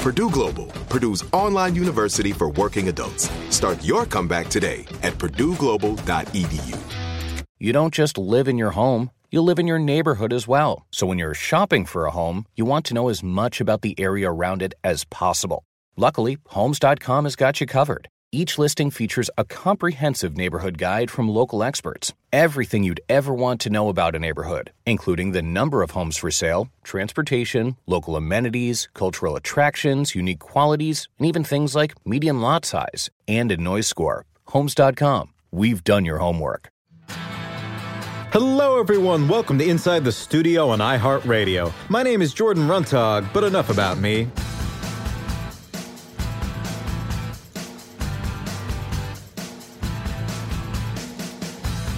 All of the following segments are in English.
Purdue Global, Purdue's online university for working adults. Start your comeback today at purdueglobal.edu. You don't just live in your home, you live in your neighborhood as well. So when you're shopping for a home, you want to know as much about the area around it as possible. Luckily, Homes.com has got you covered. Each listing features a comprehensive neighborhood guide from local experts. Everything you'd ever want to know about a neighborhood, including the number of homes for sale, transportation, local amenities, cultural attractions, unique qualities, and even things like median lot size and a noise score. Homes.com. We've done your homework. Hello, everyone. Welcome to Inside the Studio on iHeartRadio. My name is Jordan Runtog, but enough about me.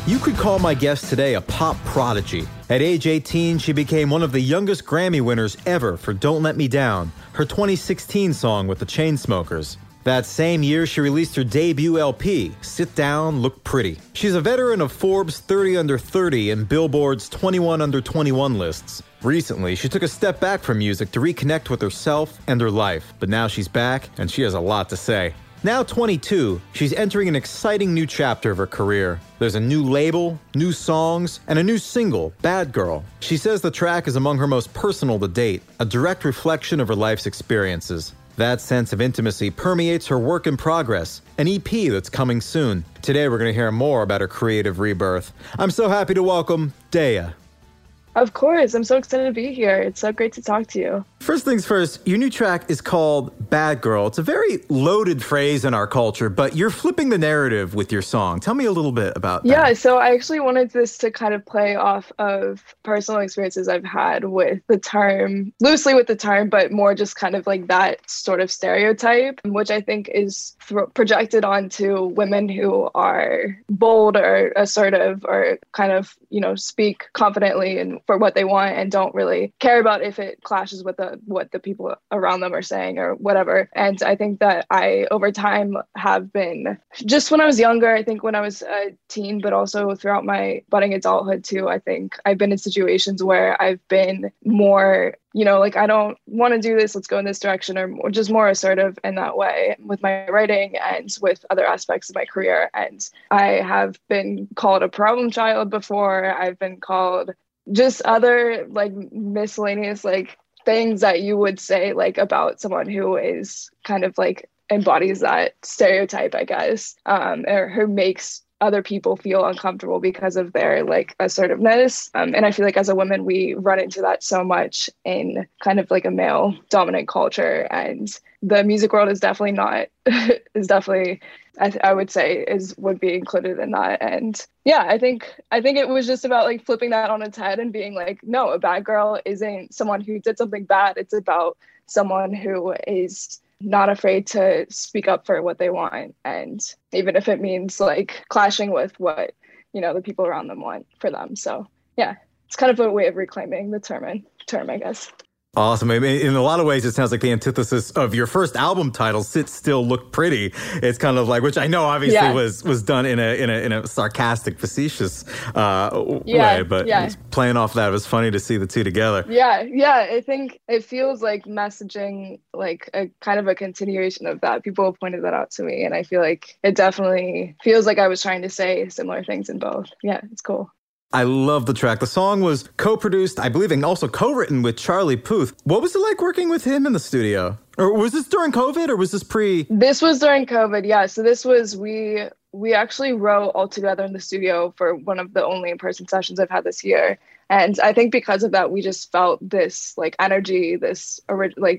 You could call my guest today a pop prodigy. At age 18, she became one of the youngest Grammy winners ever for Don't Let Me Down, her 2016 song with the Chainsmokers. That same year, she released her debut LP, Sit Down, Look Pretty. She's a veteran of Forbes' 30 Under 30 and Billboard's 21 Under 21 lists. Recently, she took a step back from music to reconnect with herself and her life, but now she's back and she has a lot to say. Now 22, she's entering an exciting new chapter of her career. There's a new label, new songs, and a new single, Bad Girl. She says the track is among her most personal to date, a direct reflection of her life's experiences. That sense of intimacy permeates her work in progress, an EP that's coming soon. Today we're going to hear more about her creative rebirth. I'm so happy to welcome Daya. Of course. I'm so excited to be here. It's so great to talk to you. First things first, your new track is called Bad Girl. It's a very loaded phrase in our culture, but you're flipping the narrative with your song. Tell me a little bit about that. Yeah, so I actually wanted this to kind of play off of personal experiences I've had with the term, loosely with the term, but more just kind of like that sort of stereotype, which I think is projected onto women who are bold or assertive or kind of, you know, speak confidently and for what they want and don't really care about if it clashes with what the people around them are saying or whatever. And I think that I, over time, have been, just when I was younger, I think when I was a teen, but also throughout my budding adulthood too, I think I've been in situations where I've been more, you know, like, I don't want to do this, let's go in this direction, or just more assertive in that way with my writing and with other aspects of my career. And I have been called a problem child before. I've been called just other like miscellaneous like things that you would say like about someone who is kind of like embodies that stereotype, I guess, or who makes other people feel uncomfortable because of their like assertiveness. And I feel like as a woman, we run into that so much in kind of like a male dominant culture, and the music world is definitely not, is definitely, I would say, would be included in that. And yeah, I think it was just about like flipping that on its head and being like, no, a bad girl isn't someone who did something bad. It's about someone who is not afraid to speak up for what they want. And even if it means like clashing with what, you know, the people around them want for them. So yeah, it's kind of a way of reclaiming the term, I guess. Awesome. I mean, in a lot of ways, it sounds like the antithesis of your first album title, Sit Still, Look Pretty. It's kind of like, which I know obviously was done in a sarcastic, facetious way, but it's playing off that. It was funny to see the two together. Yeah. I think it feels like messaging, like a kind of a continuation of that. People have pointed that out to me, and I feel like it definitely feels like I was trying to say similar things in both. Yeah, it's cool. I love the track. The song was co-produced, I believe, and also co-written with Charlie Puth. What was it like working with him in the studio? Or was this during COVID or was this pre? This was during COVID, yeah. So this was, we actually wrote all together in the studio for one of the only in-person sessions I've had this year. And I think because of that, we just felt this like energy, this more, we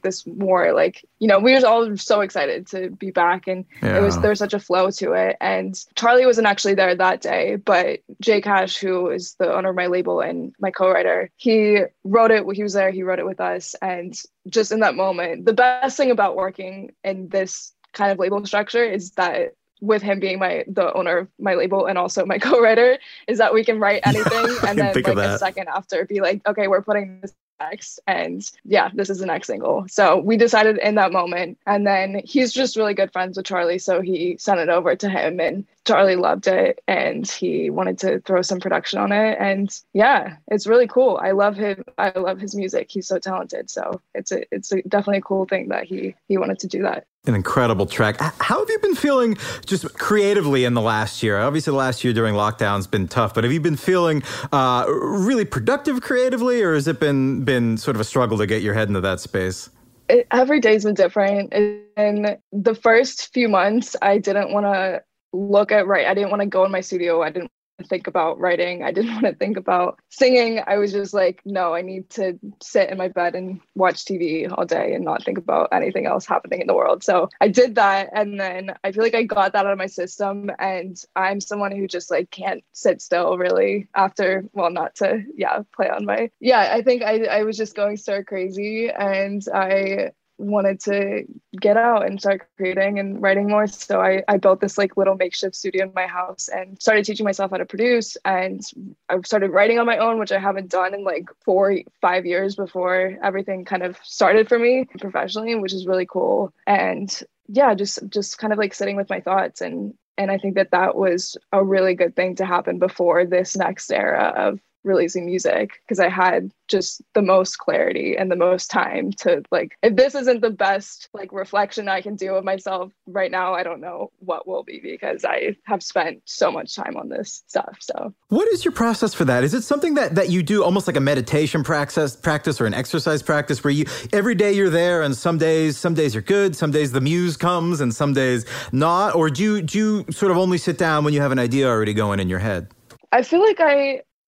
were all so excited to be back, and yeah. there was such a flow to it. And Charlie wasn't actually there that day, but Jay Cash, who is the owner of my label and my co-writer, he wrote it. He was there. He wrote it with us. And just in that moment, the best thing about working in this kind of label structure is that, with him being the owner of my label and also my co-writer, is that we can write anything and then like a second after be like, okay, we're putting this next, and yeah, this is the next single. So we decided in that moment, and then he's just really good friends with Charlie, so he sent it over to him, and Charlie loved it, and he wanted to throw some production on it. And yeah, it's really cool. I love him. I love his music. He's so talented. So it's definitely a cool thing that he wanted to do that. An incredible track. How have you been feeling just creatively in the last year? Obviously, the last year during lockdown has been tough, but have you been feeling really productive creatively, or has it been sort of a struggle to get your head into that space? Every day's been different. In the first few months, I didn't want to look at writing. I didn't want to go in my studio. I didn't think about writing. I didn't want to think about singing. I was just like, no, I need to sit in my bed and watch TV all day and not think about anything else happening in the world. So I did that. And then I feel like I got that out of my system. And I'm someone who just like can't sit still really after, well, not to, yeah, play on my, yeah, I think I was just going stir crazy, and I wanted to get out and start creating and writing more. So I built this like little makeshift studio in my house and started teaching myself how to produce, and I started writing on my own, which I haven't done in like 4-5 years before everything kind of started for me professionally, which is really cool. And yeah, just kind of like sitting with my thoughts, and I think that was a really good thing to happen before this next era of releasing music, because I had just the most clarity and the most time to like, if this isn't the best like reflection I can do of myself right now, I don't know what will be, because I have spent so much time on this stuff. So what is your process for that? Is it something that you do almost like a meditation practice or an exercise practice where you every day you're there, and some days are good, some days the muse comes and some days not? Or do you sort of only sit down when you have an idea already going in your head? I feel like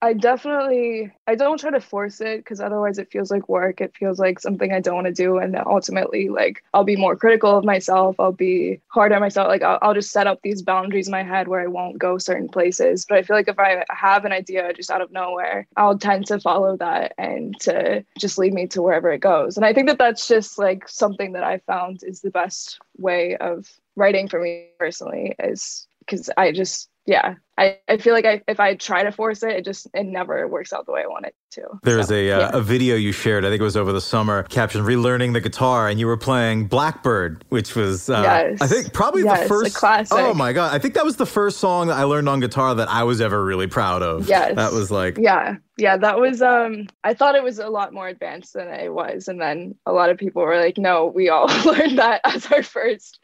I don't try to force it, because otherwise it feels like work. It feels like something I don't want to do. And ultimately, like, I'll be more critical of myself. I'll be hard on myself. Like, I'll just set up these boundaries in my head where I won't go certain places. But I feel like if I have an idea just out of nowhere, I'll tend to follow that and to just lead me to wherever it goes. And I think that's just like something that I found is the best way of writing for me personally, is because I just, yeah, I feel like if I try to force it, it never works out the way I want it to. There's a video you shared, I think it was over the summer, captioned "Relearning the Guitar," and you were playing "Blackbird," which was, yes. I think probably the first classic. Oh my God. I think that was the first song that I learned on guitar that I was ever really proud of. Yes. That was like, yeah. Yeah, that was, I thought it was a lot more advanced than it was. And then a lot of people were like, no, we all learned that as our first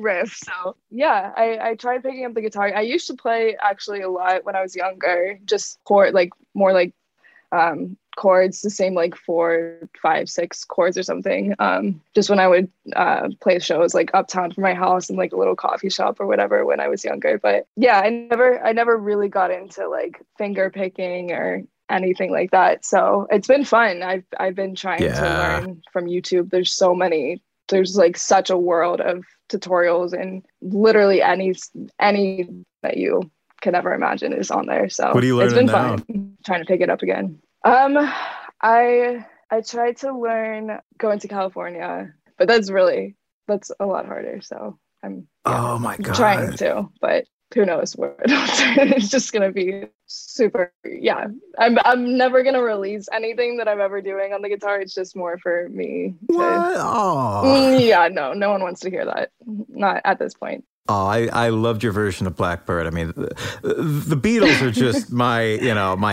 riff. So yeah, I tried picking up the guitar. I used to play actually a lot when I was younger, just chords, the same like 4, 5, 6 chords or something. Just when I would play shows like uptown from my house and like a little coffee shop or whatever when I was younger. But yeah, I never really got into like finger picking or anything like that. So it's been fun. I've been trying to learn from YouTube. There's so many. There's like such a world of tutorials, and literally any that you could ever imagine is on there. So what are you learning now? It's been fun trying to pick it up again. I tried to learn going to California, but that's a lot harder. So I'm trying to, but who knows where it's just going to be super. Yeah. I'm never going to release anything that I'm ever doing on the guitar. It's just more for me. What? Yeah, no one wants to hear that. Not at this point. Oh, I loved your version of "Blackbird." I mean, the Beatles are just my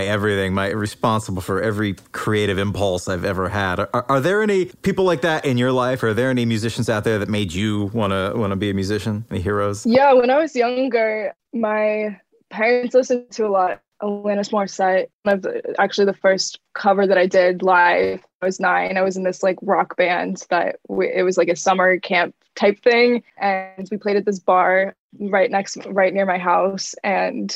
everything, responsible for every creative impulse I've ever had. Are there any people like that in your life? Are there any musicians out there that made you wanna be a musician? Any heroes? Yeah, when I was younger, my parents listened to a lot Alanis Morissette. Actually, the first cover that I did live, I was 9. I was in this like rock band that it was like a summer camp type thing, and we played at this bar right near my house. And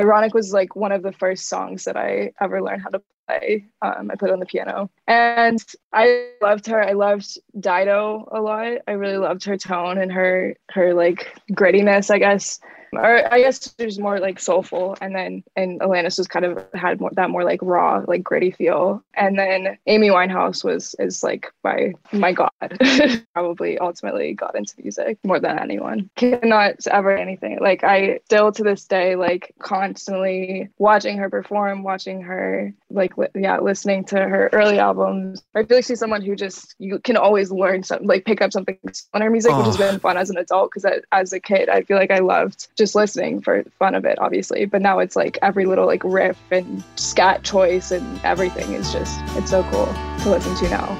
Ironic was like one of the first songs that I ever learned how to play. I played on the piano, and I loved her. I loved Dido a lot. I really loved her tone and her like grittiness, I guess. Or I guess there's more like soulful, and Alanis was kind of had more like raw, like gritty feel. And then Amy Winehouse is like my god, probably ultimately got into music more than anyone. Cannot ever anything like I still to this day like constantly watching her perform, watching her like listening to her early albums. I feel like she's someone who just you can always learn something, like pick up something on her music, which has been fun as an adult because as a kid I feel like I loved just listening for fun of it, obviously, but now it's like every little like riff and scat choice and everything is just, it's so cool to listen to now.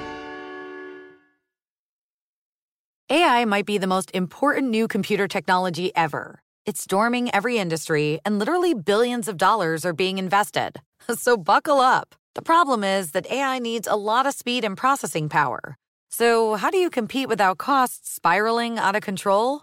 AI might be the most important new computer technology ever. It's storming every industry, and literally billions of dollars are being invested. So buckle up. The problem is that AI needs a lot of speed and processing power. So how do you compete without costs spiraling out of control?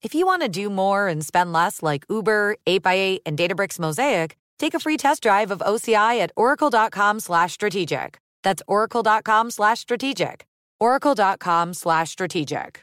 If you want to do more and spend less like Uber, 8x8, and Databricks Mosaic, take a free test drive of OCI at oracle.com/strategic. That's oracle.com/strategic. Oracle.com/strategic.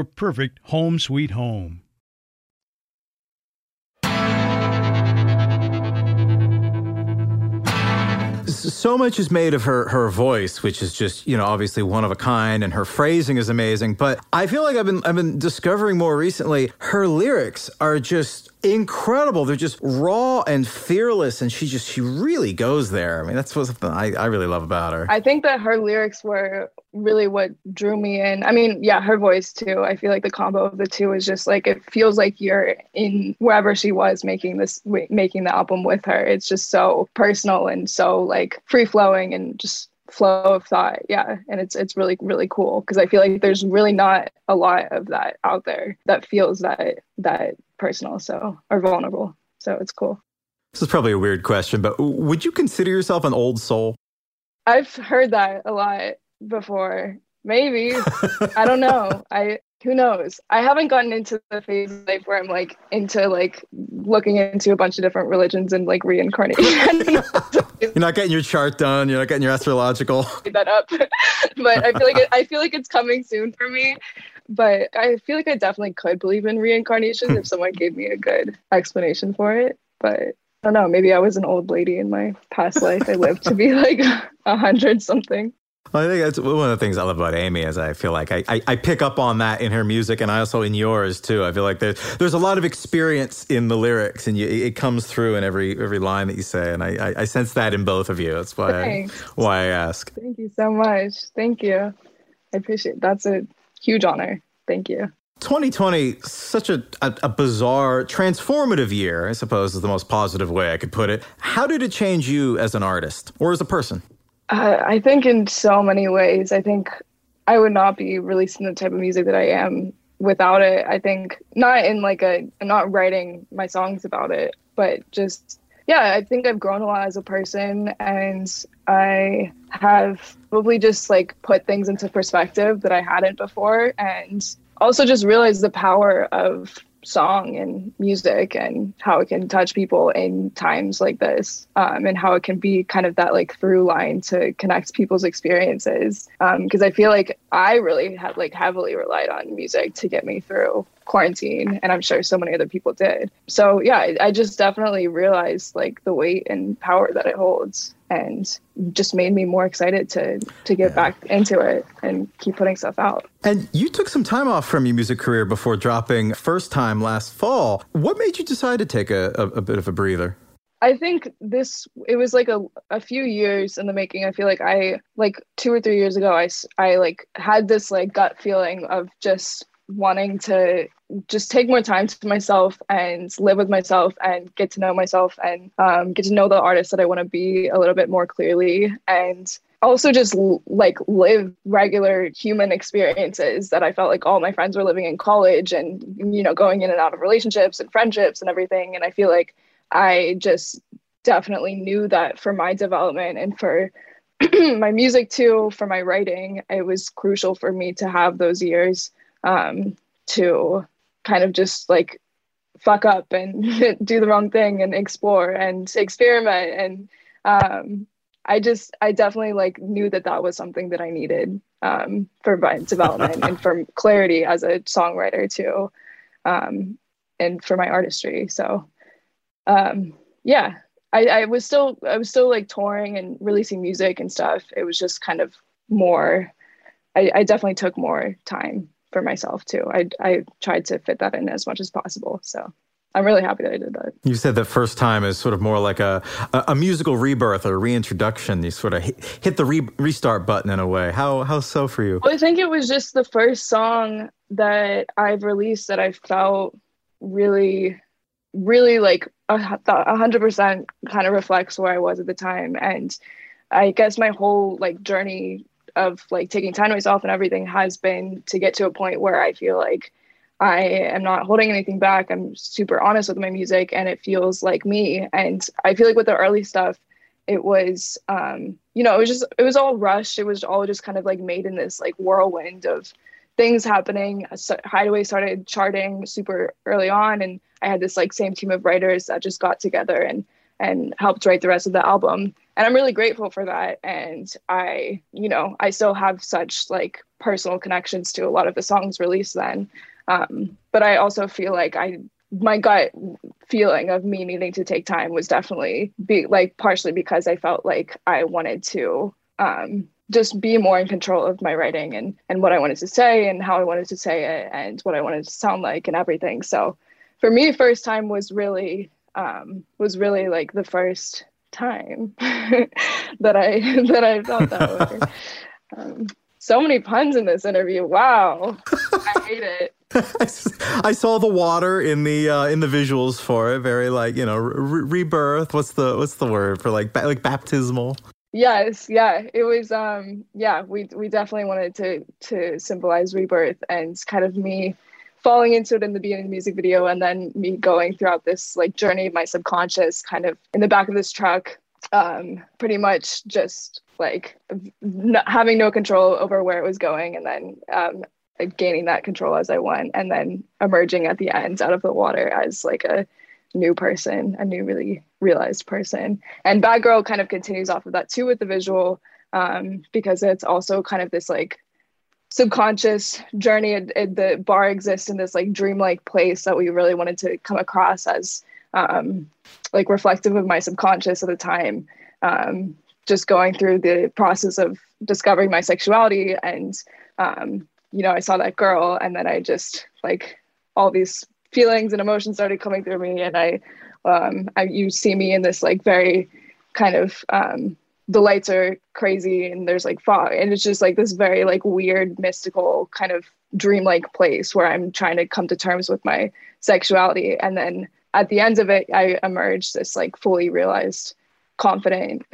perfect home sweet home. So much is made of her voice, which is just, you know, obviously one of a kind, and her phrasing is amazing. But I feel like I've been discovering more recently, her lyrics are just incredible. They're just raw and fearless, and she really goes there. I mean, that's something I really love about her. I think that her lyrics were really what drew me in. I mean, yeah, her voice too. I feel like the combo of the two is just like, it feels like you're in wherever she was making the album with her. It's just so personal and so like free flowing and just flow of thought. Yeah, and it's really, really cool, because I feel like there's really not a lot of that out there that feels that personal or vulnerable, so it's cool. This is probably a weird question, but would you consider yourself an old soul? I've heard that a lot before, maybe. I don't know. Who knows? I haven't gotten into the phase of life where I'm like into like looking into a bunch of different religions and like reincarnating. You're not getting your chart done. You're not getting your astrological. That up, but I feel like it's coming soon for me. But I feel like I definitely could believe in reincarnation if someone gave me a good explanation for it. But don't know, maybe I was an old lady in my past life. I lived to be like 100-something. Well, I think that's one of the things I love about Amy is I feel like I pick up on that in her music, and I also in yours too. I feel like there's a lot of experience in the lyrics, and it comes through in every line that you say. And I sense that in both of you. That's why I ask. Thank you so much. Thank you. I appreciate it. That's a huge honor. Thank you. 2020, such a bizarre, transformative year, I suppose is the most positive way I could put it. How did it change you as an artist or as a person? I think in so many ways. I think I would not be releasing the type of music that I am without it. I think I'm not writing my songs about it, but just, yeah, I think I've grown a lot as a person, and I have probably just put things into perspective that I hadn't before, and also just realized the power of song and music and how it can touch people in times like this, and how it can be kind of that through line to connect people's experiences, because I feel like I really had heavily relied on music to get me through quarantine, and I'm sure so many other people did. So yeah, I just definitely realized the weight and power that it holds, and just made me more excited to get back into it and keep putting stuff out. And you took some time off from your music career before dropping First Time last fall. What made you decide to take a bit of a breather? I think it was a few years in the making. I feel like I, 2 or 3 years ago, I had this gut feeling of just wanting to just take more time to myself and live with myself and get to know myself and get to know the artist that I want to be a little bit more clearly, and also just live regular human experiences that I felt like all my friends were living in college, and going in and out of relationships and friendships and everything. And I feel like I just definitely knew that for my development and for my music too, for my writing, it was crucial for me to have those years to kind of just fuck up and do the wrong thing and explore and experiment. And I definitely knew that was something that I needed for my development and for clarity as a songwriter too, and for my artistry. So yeah, I was still touring and releasing music and stuff. It was just kind of more, I definitely took more time for myself too. I tried to fit that in as much as possible. So I'm really happy that I did that. You said that First Time is sort of more like a musical rebirth or reintroduction. You sort of hit the restart button in a way. How so for you? Well, I think it was just the first song that I've released that I felt really, really 100% kind of reflects where I was at the time. And I guess my whole journey of taking time to myself and everything has been to get to a point where I feel like I am not holding anything back. I'm super honest with my music, and it feels like me. And I feel like with the early stuff, it was, it was all rushed. It was all just kind of made in this whirlwind of things happening. Hideaway started charting super early on, and I had this same team of writers that just got together and helped write the rest of the album. And I'm really grateful for that. And I still have such personal connections to a lot of the songs released then. But I also feel like my gut feeling of me needing to take time was definitely partially because I felt like I wanted to just be more in control of my writing and what I wanted to say and how I wanted to say it and what I wanted to sound like and everything. So for me, First Time was really, the first time that I felt that way. So many puns in this interview. Wow, I hate it. I saw the water in the visuals for it. Very rebirth. What's the word for baptismal? Yes, yeah. It was We definitely wanted to symbolize rebirth and kind of me falling into it in the beginning of the music video, and then me going throughout this journey of my subconscious kind of in the back of this truck, pretty much just having no control over where it was going, and then gaining that control as I went, and then emerging at the end out of the water as a new person, a new really realized person. And Bad Girl kind of continues off of that too with the visual, because it's also kind of this subconscious journey. The bar exists in this dreamlike place that we really wanted to come across as like reflective of my subconscious at the time, just going through the process of discovering my sexuality. And, you know, I saw that girl, and then I just like all these feelings and emotions started coming through me. And I you see me in this like very kind of, the lights are crazy and there's like fog, and it's just like this very like weird, mystical kind of dreamlike place where I'm trying to come to terms with my sexuality. And then at the end of it, I emerged this like fully realized, confident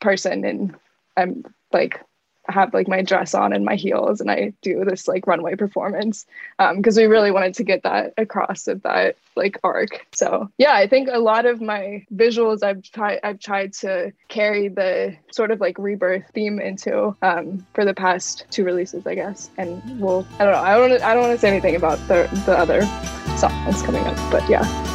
person, and I'm like, I have like my dress on and my heels, and I do this like runway performance because we really wanted to get that across of that like arc. So yeah, I think a lot of my visuals, I've tried to carry the sort of like rebirth theme into for the past two releases, I guess. And we'll, I don't want to say anything about the other song that's coming up, but yeah.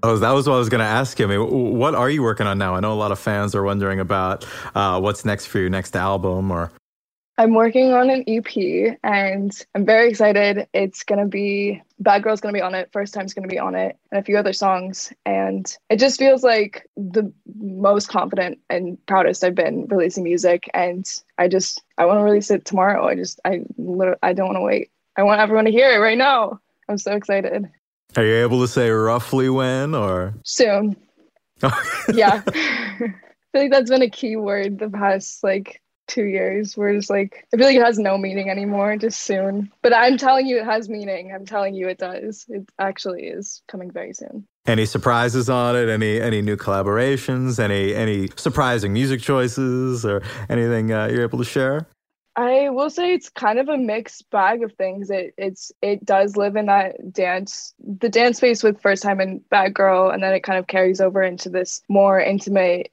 Oh, that was what I was going to ask you. I mean, what are you working on now? I know a lot of fans are wondering about what's next for your next album. Or I'm working on an EP, and I'm very excited. It's going to be, Bad Girl's going to be on it, First Time's going to be on it, and a few other songs. And it just feels like the most confident and proudest I've been releasing music. And I want to release it tomorrow. I don't want to wait. I want everyone to hear it right now. I'm so excited. Are you able to say roughly when or? Soon. Yeah. I feel like that's been a key word the past like 2 years. We're just like, I feel like it has no meaning anymore, just soon. But I'm telling you it has meaning. I'm telling you it does. It actually is coming very soon. Any surprises on it? Any new collaborations? Any surprising music choices or anything you're able to share? I will say it's kind of a mixed bag of things. It does live in that dance space with First Time and Bad Girl, and then it kind of carries over into this more intimate,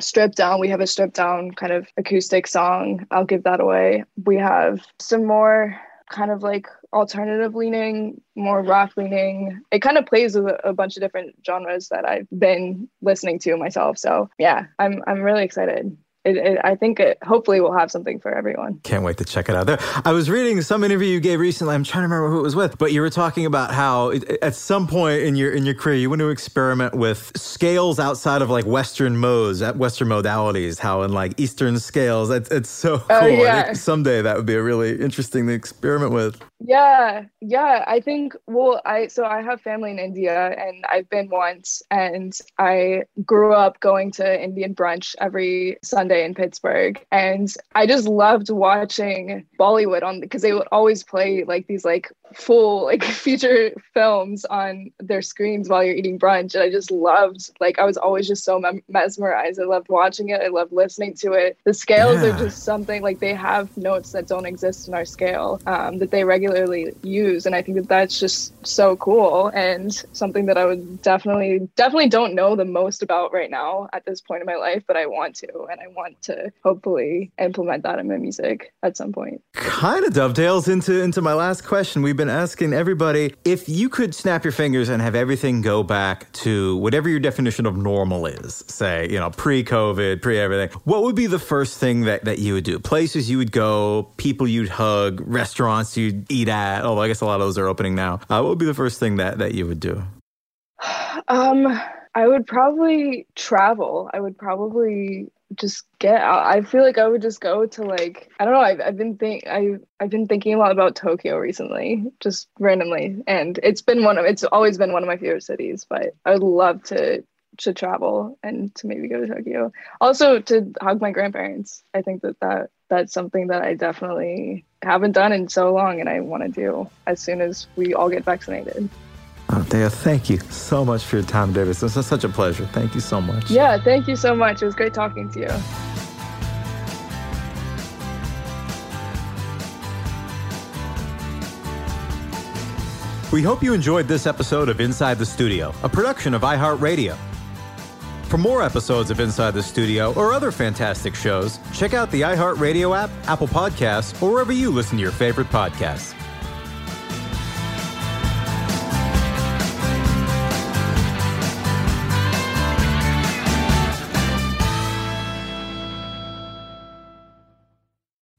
stripped down. We have a stripped down kind of acoustic song. I'll give that away. We have some more kind of like alternative leaning, more rock leaning. It kind of plays with a bunch of different genres that I've been listening to myself. So yeah, I'm really excited. I think it hopefully will have something for everyone. Can't wait to check it out. There, I was reading some interview you gave recently. I'm trying to remember who it was with, but you were talking about how at some point in your career, you want to experiment with scales outside of like Western modes, at Western modalities, how in like Eastern scales. It's so cool. Oh, yeah. I think someday that would be a really interesting thing to experiment with. Yeah. I think, I have family in India and I've been once, and I grew up going to Indian brunch every Sunday in Pittsburgh. And I just loved watching Bollywood because they would always play like these like full like feature films on their screens while you're eating brunch. And I just loved, like, I was always just so mesmerized. I loved watching it. I loved listening to it. The scales are just something, like, they have notes that don't exist in our scale that they regularly use. And I think that that's just so cool, and something that I would definitely don't know the most about right now at this point in my life, but I want to. And I want to hopefully implement that in my music at some point. Kind of dovetails into my last question. We've been asking everybody, if you could snap your fingers and have everything go back to whatever your definition of normal is, say, pre-COVID, pre-everything, what would be the first thing that you would do? Places you would go, people you'd hug, restaurants you'd eat at, although I guess a lot of those are opening now. What would be the first thing that you would do? I would probably travel. I would probably just get out. I feel like I would just go to, like, I don't know. I've been thinking a lot about Tokyo recently, just randomly, and it's always been one of my favorite cities. But I would love to travel and to maybe go to Tokyo. Also to hug my grandparents. I think that's something that I definitely haven't done in so long, and I want to do as soon as we all get vaccinated. Oh, Daya, thank you so much for your time, Davis. This was such a pleasure. Thank you so much. Yeah, thank you so much. It was great talking to you. We hope you enjoyed this episode of Inside the Studio, a production of iHeartRadio. For more episodes of Inside the Studio or other fantastic shows, check out the iHeartRadio app, Apple Podcasts, or wherever you listen to your favorite podcasts.